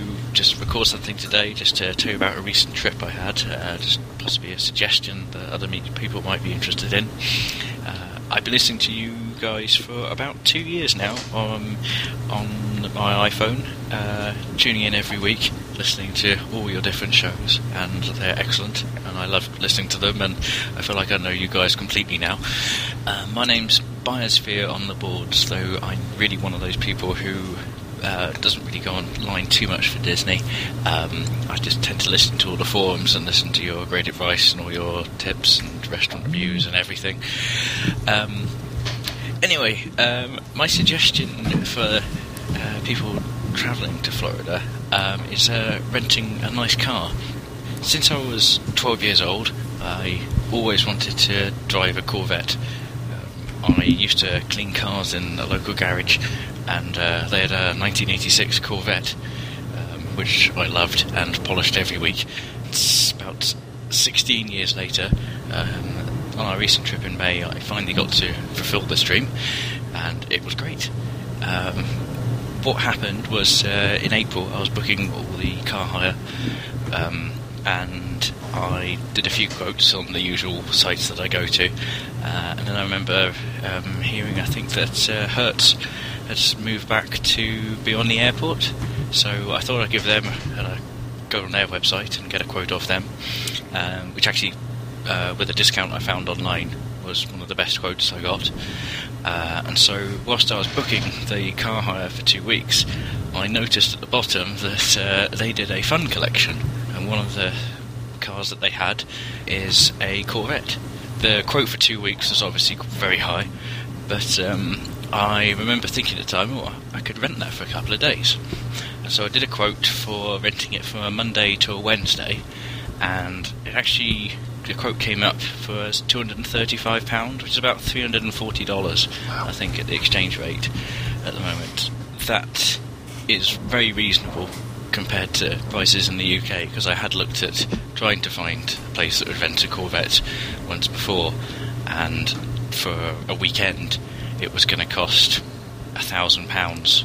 record something today just to tell you about a recent trip I had, just possibly a suggestion that other media people might be interested in. I've been listening to you guys for about 2 years now on my iPhone, tuning in every week, listening to all your different shows, and they're excellent, and I love listening to them, and I feel like I know you guys completely now. My name's Biosphere on the board, so I'm really one of those people who doesn't really go online too much for Disney. I just tend to listen to all the forums and listen to your great advice and all your tips and restaurant reviews and everything. Anyway, my suggestion for people travelling to Florida is renting a nice car. Since I was 12 years old, I always wanted to drive a Corvette. I used to clean cars in the local garage, and they had a 1986 Corvette, which I loved and polished every week. It's about 16 years later, on our recent trip in May, I finally got to fulfill this dream, and it was great. What happened was, in April, I was booking all the car hire, and I did a few quotes on the usual sites that I go to, and then I remember hearing, I think, that Hertz had moved back to beyond the airport, so I thought I'd give them, and I go on their website and get a quote off them, which actually, with a discount I found online, was one of the best quotes I got. And so, whilst I was booking the car hire for 2 weeks, I noticed at the bottom that they did a fun collection, and one of the cars that they had is a Corvette. The quote for 2 weeks was obviously very high, but I remember thinking at the time, oh, I could rent that for a couple of days. And so I did a quote for renting it from a Monday to a Wednesday, and it actually... the quote came up for £235, which is about $340, wow. I think, at the exchange rate at the moment. That is very reasonable compared to prices in the UK, because I had looked at trying to find a place that would rent a Corvette once before, and for a weekend it was going to cost £1,000,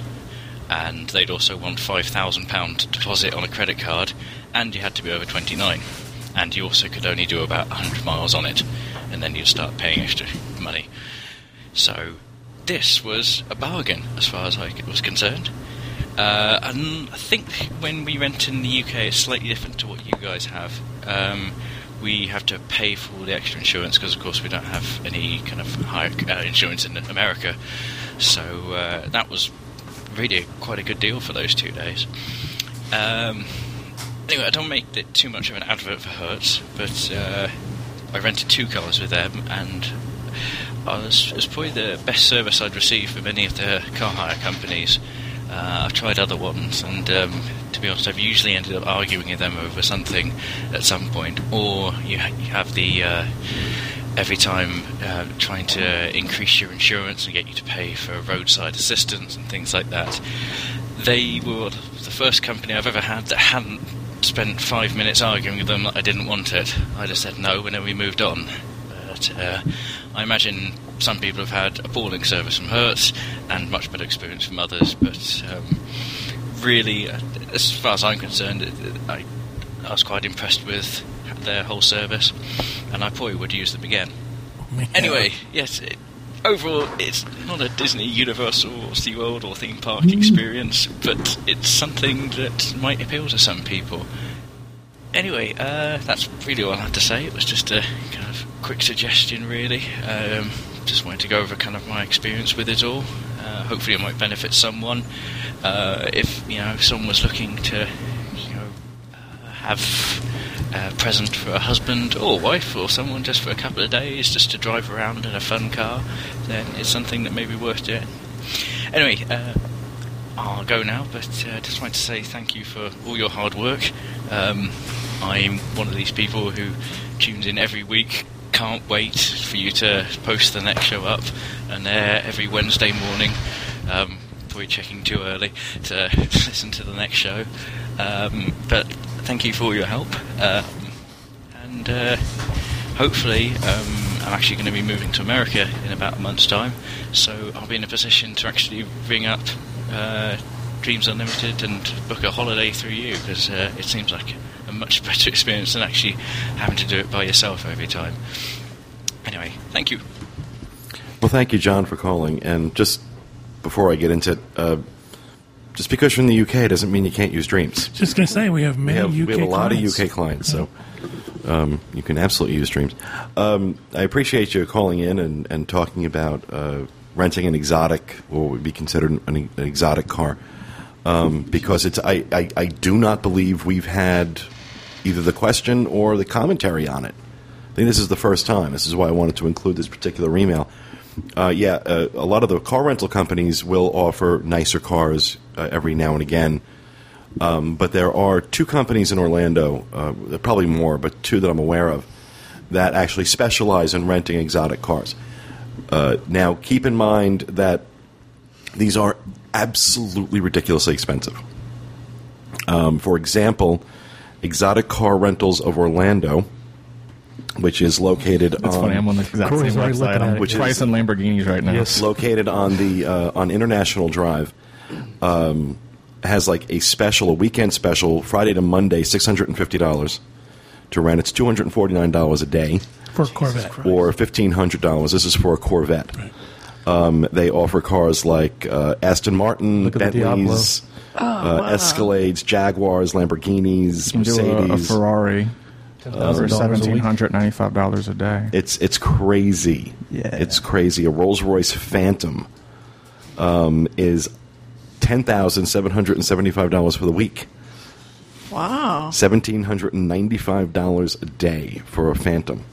and they'd also want £5,000 deposit on a credit card, and you had to be over 29. And you also could only do about 100 miles on it, and then you'd start paying extra money. So this was a bargain, as far as I was concerned. And I think when we rent in the UK, it's slightly different to what you guys have. We have to pay for all the extra insurance, because, of course, we don't have any kind of high insurance in America. So that was really quite a good deal for those 2 days. Anyway, I don't make it too much of an advert for Hertz, but I rented two cars with them, and it was probably the best service I'd received from any of the car hire companies. I've tried other ones, and to be honest, I've usually ended up arguing with them over something at some point, or you have the every time trying to increase your insurance and get you to pay for roadside assistance and things like that. They were the first company I've ever had that hadn't spent 5 minutes arguing with them that I didn't want it. I just said no, and then we moved on. But I imagine some people have had appalling service from Hertz and much better experience from others, but really, as far as I'm concerned, I was quite impressed with their whole service, and I probably would use them again. Anyway, yes... Overall, it's not a Disney, Universal, or SeaWorld or theme park experience, but it's something that might appeal to some people. Anyway, that's really all I had to say. It was just a kind of quick suggestion, really. Just wanted to go over kind of my experience with it all. Hopefully it might benefit someone. If, you know, if someone was looking to, you know, have... present for a husband or wife or someone just for a couple of days, just to drive around in a fun car, then it's something that may be worth doing. Anyway, I'll go now, but I just wanted to say thank you for all your hard work. I'm one of these people who tunes in every week, can't wait for you to post the next show up, and they're every Wednesday morning, probably checking too early to listen to the next show, but thank you for all your help, and hopefully I'm actually going to be moving to America in about a month's time, so I'll be in a position to actually ring up Dreams Unlimited and book a holiday through you, because it seems like a much better experience than actually having to do it by yourself every time. Anyway, thank you. Well, thank you, John, for calling, and just before I get into it, just because you're from the UK doesn't mean you can't use Dreams. Just going to say, we have many UK clients. We have a lot of UK clients, so you can absolutely use Dreams. I appreciate you calling in and talking about renting an exotic, or what would be considered an exotic car, because it's I do not believe we've had either the question or the commentary on it. I think this is the first time. This is why I wanted to include this particular email. A lot of the car rental companies will offer nicer cars every now and again. But there are two companies in Orlando, probably more, but two that I'm aware of, that actually specialize in renting exotic cars. Now, keep in mind that these are absolutely ridiculously expensive. For example, Exotic Car Rentals of Orlando which is located That's funny. I'm on the exact Corey's same website. I'm pricing Lamborghinis right now. Yes. Located on the on International Drive. Has like a special, a weekend special, Friday to Monday, $650 to rent. It's $249 a day. For a Corvette. Or $1,500. This is for a Corvette. Right. They offer cars like Aston Martin, Bentleys, Escalades, Jaguars, Lamborghinis, Mercedes. A Ferrari. For $1,795 a day. It's crazy. Yeah. It's crazy. A Rolls-Royce Phantom is $10,775 for the week. Wow. $1,795 a day for a Phantom.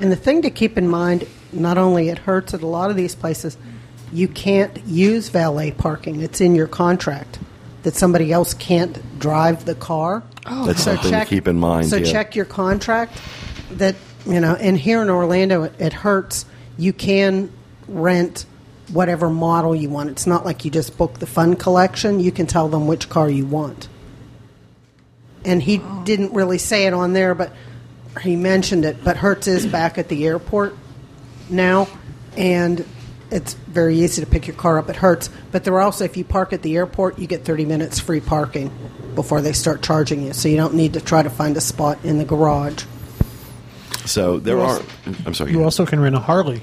And the thing to keep in mind, not only it hurts at a lot of these places, you can't use valet parking. It's in your contract that somebody else can't drive the car. Oh, that's something to keep in mind. So check your contract that, you know, and here in Orlando it hurts. You can rent whatever model you want. It's not like you just book the fun collection. You can tell them which car you want. And he didn't really say it on there, but he mentioned it. But Hertz is back at the airport now, and it's very easy to pick your car up at Hertz. But there are also, if you park at the airport, you get 30 minutes free parking before they start charging you, so you don't need to try to find a spot in the garage. So there are... I'm sorry. You also can rent a Harley.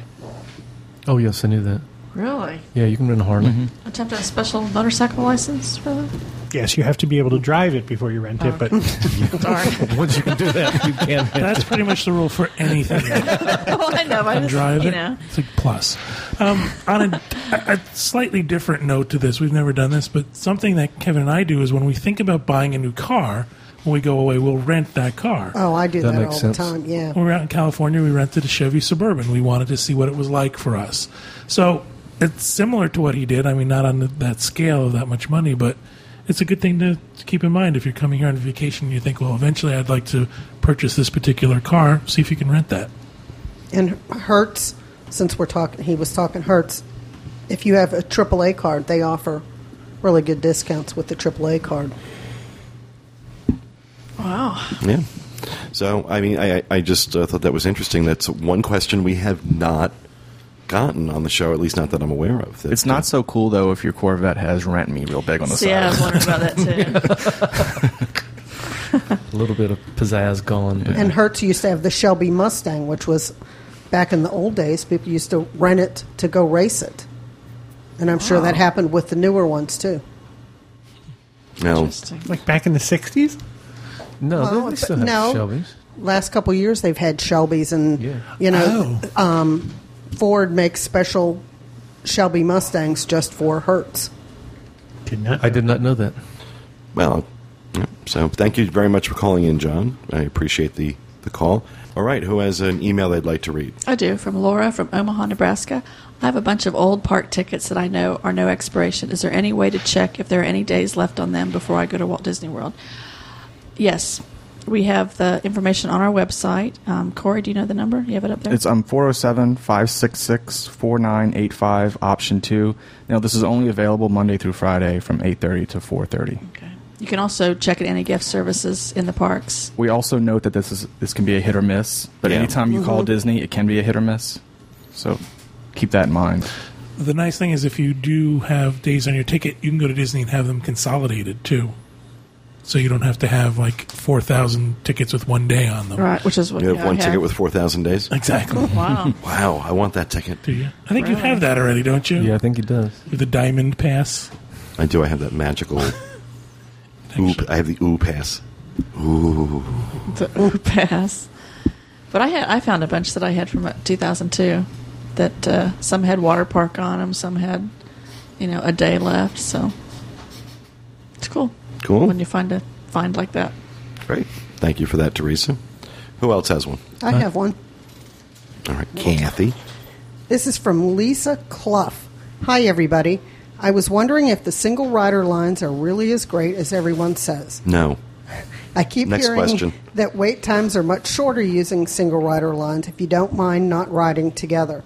Oh, yes, I knew that. Really? Yeah, you can rent a Harley. Mm-hmm. Don't you have to have a special motorcycle license for that? Yes, you have to be able to drive it before you rent it, but once you can do that, you can rent That's pretty much the rule for anything. Well, I know. I just, drive it. It's like plus. On a slightly different note to this, we've never done this, but something that Kevin and I do is when we think about buying a new car, when we go away, we'll rent that car. Oh, I do that all the time, yeah. When we were out in California, we rented a Chevy Suburban. We wanted to see what it was like for us. So it's similar to what he did. I mean, not on that scale of that much money, but it's a good thing to keep in mind if you're coming here on vacation and you think, well, eventually I'd like to purchase this particular car, see if you can rent that. And Hertz, since we're talking, he was talking Hertz, if you have a AAA card, they offer really good discounts with the AAA card. Wow. Yeah. So, I mean, I just thought that was interesting. That's one question we have not gotten on the show, at least not that I'm aware of. That, it's not so cool, though, if your Corvette has rent me real big on the side. Yeah, I've wondered about that, too. A little bit of pizzazz gone. Yeah. And Hertz used to have the Shelby Mustang, which was, back in the old days, people used to rent it to go race it. And I'm sure that happened with the newer ones, too. No. Like back in the 60s? No, they still have Shelbys. Last couple of years, they've had Shelbys, and, you know... Ford makes special Shelby Mustangs just for Hertz. I did not know that. Well, so thank you very much for calling in, John. I appreciate the call. All right, who has an email they'd like to read? I do, from Laura from Omaha, Nebraska. I have a bunch of old park tickets that I know are no expiration. Is there any way to check if there are any days left on them before I go to Walt Disney World? Yes. We have the information on our website. Corey, do you know the number? You have it up there? It's 407-566-4985, option 2. Now, this is only available Monday through Friday from 8:30 to 4:30. Okay. You can also check at any gift services in the parks. We also note that this can be a hit or miss, but anytime you call Disney, it can be a hit or miss. So keep that in mind. The nice thing is if you do have days on your ticket, you can go to Disney and have them consolidated, too. So you don't have to have, like, 4,000 tickets with one day on them. Right, which is what you have one ticket with 4,000 days? Exactly. Wow. Wow, I want that ticket. Do you? I think you have that already, don't you? Yeah, I think he does. With the Diamond Pass? I do. I have that magical... I have the Ooh Pass. Ooh. The Ooh Pass. But I found a bunch that I had from 2002 that some had water park on them, some had, you know, a day left, so... It's cool. Cool. When you find a find like that. Great. Thank you for that, Teresa. Who else has one? I have one. All right, Kathy. This is from Lisa Clough. Hi, everybody. I was wondering if the single rider lines are really as great as everyone says. No. I keep hearing that wait times are much shorter using single rider lines if you don't mind not riding together.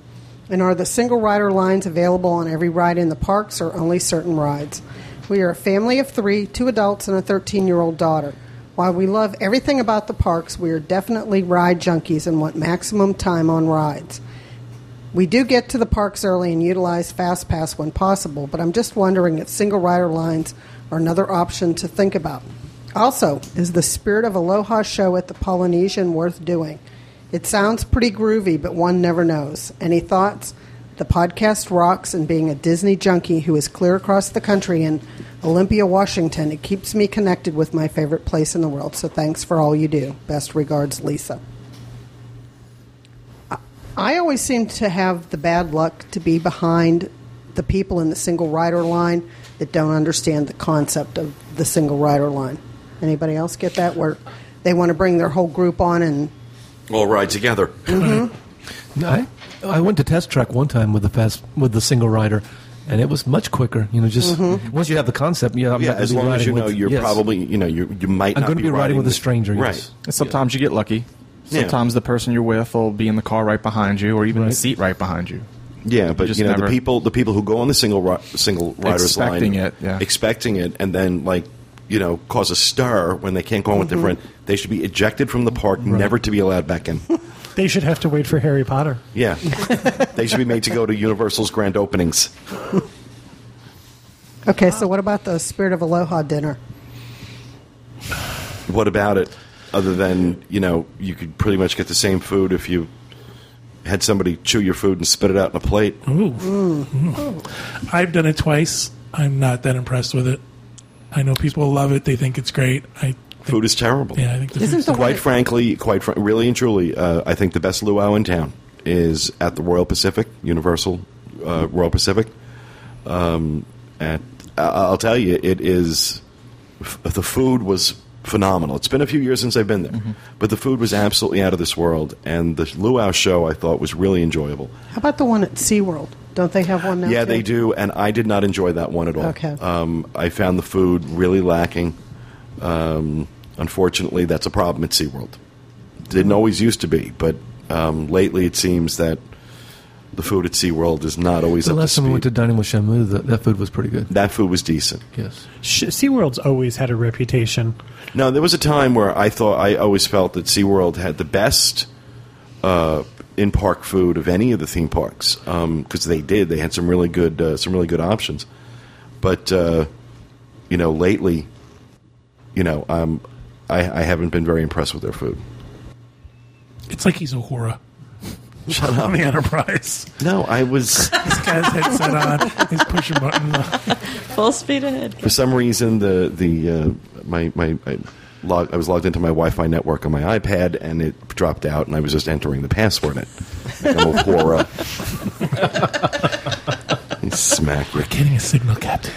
And are the single rider lines available on every ride in the parks or only certain rides? We are a family of 3, 2 adults, and a 13-year-old daughter. While we love everything about the parks, we are definitely ride junkies and want maximum time on rides. We do get to the parks early and utilize FastPass when possible, but I'm just wondering if single rider lines are another option to think about. Also, is the Spirit of Aloha show at the Polynesian worth doing? It sounds pretty groovy, but one never knows. Any thoughts? The podcast rocks, and being a Disney junkie who is clear across the country in Olympia, Washington, it keeps me connected with my favorite place in the world, so thanks for all you do. Best regards, Lisa. I always seem to have the bad luck to be behind the people in the single rider line that don't understand the concept of the single rider line. Anybody else get that, where they want to bring their whole group on and all ride together? Mm-hmm. No, I went to test track one time with the single rider, and it was much quicker. You know, just once you have the concept, as long as you know you're probably you might. I'm going to be riding with a stranger. Right. Yes. And sometimes you get lucky. Sometimes the person you're with will be in the car right behind you, or even in the seat right behind you. Yeah, but the people who go on the single rider's line expecting it, and then cause a stir when they can't go on with their friend. They should be ejected from the park, never to be allowed back in. They should have to wait for Harry Potter. Yeah, they should be made to go to Universal's grand openings. Okay, so what about the Spirit of Aloha dinner? What about it? Other than, you could pretty much get the same food if you had somebody chew your food and spit it out in a plate. Ooh. Mm. I've done it twice. I'm not that impressed with it. I know people love it. They think it's great. Food is terrible. Yeah, I think really and truly, I think the best luau in town is at the Royal Pacific, Universal Royal Pacific. I'll tell you, it is... The food was... phenomenal. It's been a few years since I've been there, but the food was absolutely out of this world, and the luau show I thought was really enjoyable. How about the one at SeaWorld? Don't they have one now? Yeah, they do, and I did not enjoy that one at all. Okay. I found the food really lacking. Unfortunately, that's a problem at SeaWorld. Didn't always used to be, but lately it seems that the food at SeaWorld is not always up to speed. The last time we went to Dining with Shamu, that food was pretty good. That food was decent. Yes. SeaWorld's always had a reputation. No, there was a time where I always felt that SeaWorld had the best in-park food of any of the theme parks, because they had some really good options. But lately, I haven't been very impressed with their food. It's like he's Uhura. Shut up. On the Enterprise. No, I was... This guy's headset on. He's pushing button. Full speed ahead. For some reason, I was logged into my Wi-Fi network on my iPad, and it dropped out, and I was just entering the password in. Like smack. We're getting a signal, Captain.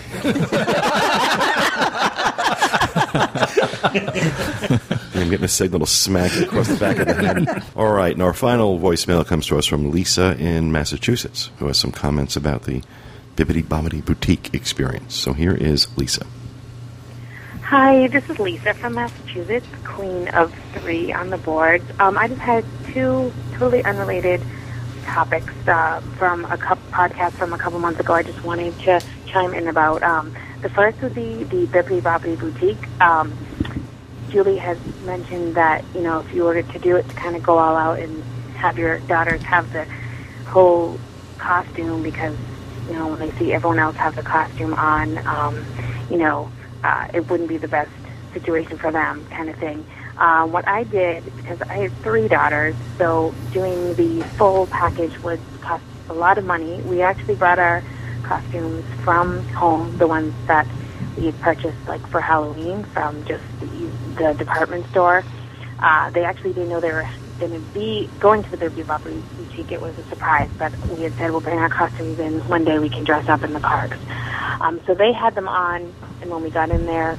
I'm getting a signal smack across the back of the head. All right, and our final voicemail comes to us from Lisa in Massachusetts, who has some comments about the Bibbidi-Bobbidi Boutique experience. So here is Lisa. Hi, this is Lisa from Massachusetts, queen of three on the board. I just had two totally unrelated topics from a podcast from a couple months ago. I just wanted to chime in about... the first would be the Bibbidi-Bobbidi Boutique. Julie has mentioned that, if you were to do it, to kind of go all out and have your daughters have the whole costume, because, when they see everyone else have the costume on, it wouldn't be the best situation for them, kind of thing. What I did, because I have three daughters, so doing the full package would cost a lot of money. We actually brought our costumes from home, the ones that we had purchased for Halloween from just the department store. They actually didn't know they were going to be going to the Bibbidi-Bobbidi Boutique. It was a surprise, but we had said we'll bring our costumes in one day, we can dress up in the parks. So they had them on, and when we got in there,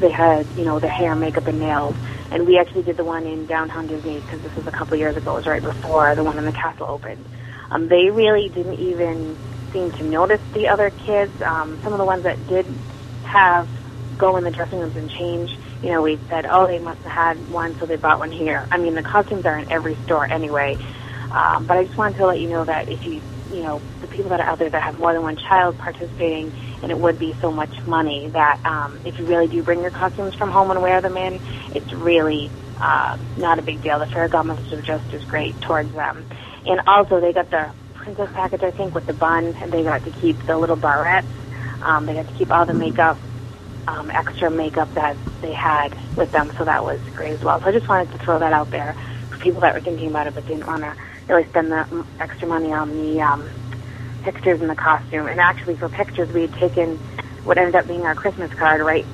they had the hair, makeup, and nails. And we actually did the one in downtown Disney, because this was a couple years ago. It was right before the one in the castle opened. They really didn't even seem to notice the other kids. Some of the ones that did go in the dressing rooms and change, we said, they must have had one, so they bought one here. I mean, the costumes are in every store anyway. But I just wanted to let you know that if the people that are out there that have more than one child participating, and it would be so much money that if you really do bring your costumes from home and wear them in, it's really not a big deal. The Ferragamas are just as great towards them. And also they got the princess package, I think, with the bun, and they got to keep the little barrettes. They got to keep all the makeup, extra makeup that they had with them, so that was great as well. So I just wanted to throw that out there for people that were thinking about it but didn't want to really spend the extra money on the pictures and the costume. And actually for pictures, we had taken what ended up being our Christmas card right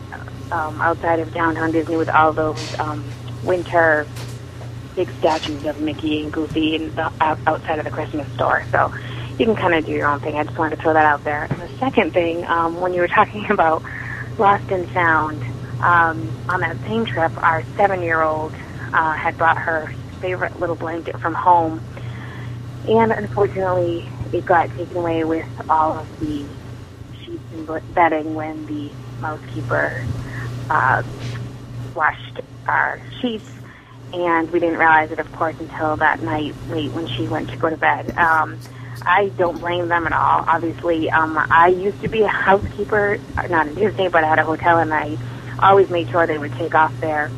outside of downtown Disney with all those winter big statues of Mickey and Goofy and outside of the Christmas store. So you can kind of do your own thing. I just wanted to throw that out there. And the second thing, when you were talking about lost and found, on that same trip, our 7-year-old had brought her favorite little blanket from home. And unfortunately, it got taken away with all of the sheets and bedding when the mousekeeper washed our sheets. And we didn't realize it, of course, until that night late when she went to go to bed. I don't blame them at all, obviously. I used to be a housekeeper, not at Disney, but at a hotel, and I always made sure they would take off their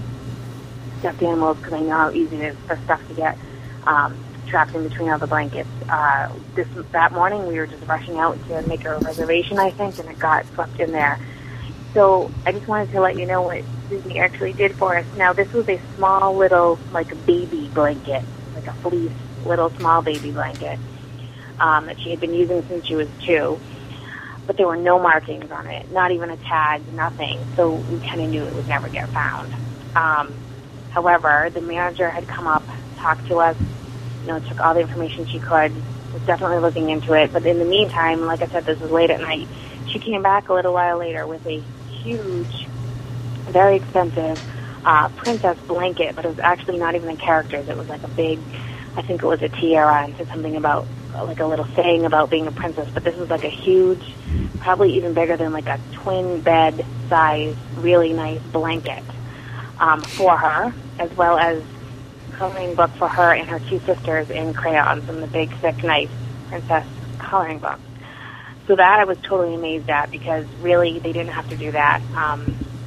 stuffed animals because I know how easy it is for stuff to get trapped in between all the blankets. That morning, we were just rushing out to make a reservation, I think, and it got swept in there. So I just wanted to let you know what Disney actually did for us. Now, this was a small little, like, baby blanket, like a fleece, little small baby blanket that she had been using since she was 2. But there were no markings on it, not even a tag, nothing. So we kind of knew it would never get found. However, the manager had come up, talked to us, took all the information she could, was definitely looking into it. But in the meantime, like I said, this was late at night. She came back a little while later with a huge, very expensive princess blanket, but it was actually not even in characters. It was like a big, I think it was a tiara, and said something about, like a little saying about being a princess, but this was like a huge, probably even bigger than like a twin bed size, really nice blanket for her, as well as coloring book for her and her 2 sisters in crayons and the big, thick, nice princess coloring book. So that I was totally amazed at, because really they didn't have to do that.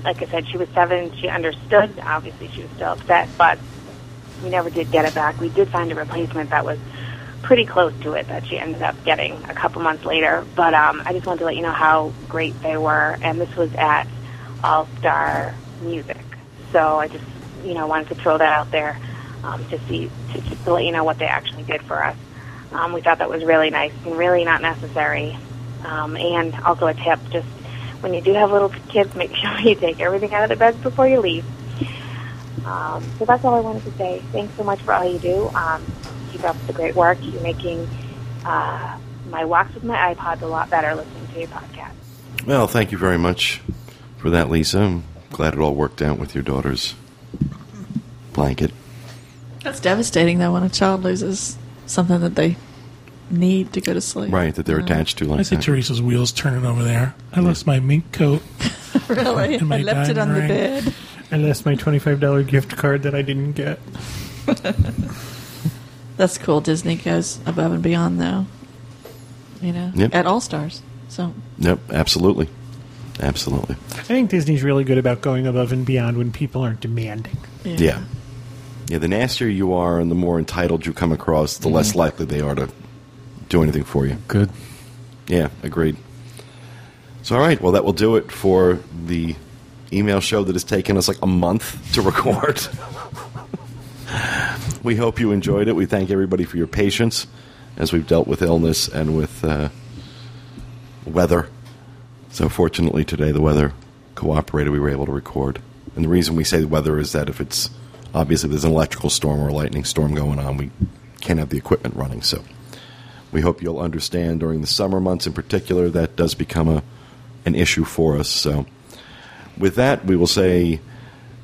Like I said, she was 7, she understood. Obviously she was still upset, but we never did get it back. We did find a replacement that was pretty close to it that she ended up getting a couple months later. But I just wanted to let you know how great they were, and this was at All Star Music. So I just, wanted to throw that out there to let you know what they actually did for us. We thought that was really nice and really not necessary. And also a tip, just when you do have little kids, make sure you take everything out of the beds before you leave. So that's all I wanted to say. Thanks so much for all you do. Keep up the great work. You're making my walks with my iPod a lot better listening to your podcast. Well, thank you very much for that, Lisa. I'm glad it all worked out with your daughter's blanket. That's devastating, though, when a child loses something that they need to go to sleep. Right, that they're attached to. Like I see that. Teresa's wheels turning over there. I lost my mink coat. Really? And I left it on the bed. I lost my $25 gift card that I didn't get. That's cool. Disney goes above and beyond, though. Yep. At All Stars. So. Yep, absolutely. Absolutely. I think Disney's really good about going above and beyond when people are demanding. Yeah. Yeah, the nastier you are and the more entitled you come across, the less likely they are to do anything for you. Good. Yeah, agreed. So, all right. Well, that will do it for the email show that has taken us like a month to record. We hope you enjoyed it. We thank everybody for your patience as we've dealt with illness and with weather. So fortunately today the weather cooperated. We were able to record. And the reason we say the weather is that if it's obviously there's an electrical storm or a lightning storm going on, we can't have the equipment running. So we hope you'll understand during the summer months in particular that does become an issue for us. So with that, we will say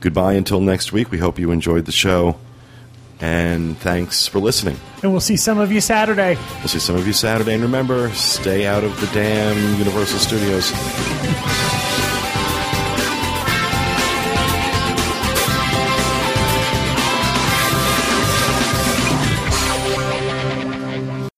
goodbye until next week. We hope you enjoyed the show. And thanks for listening. And we'll see some of you Saturday. And remember, stay out of the damn Universal Studios.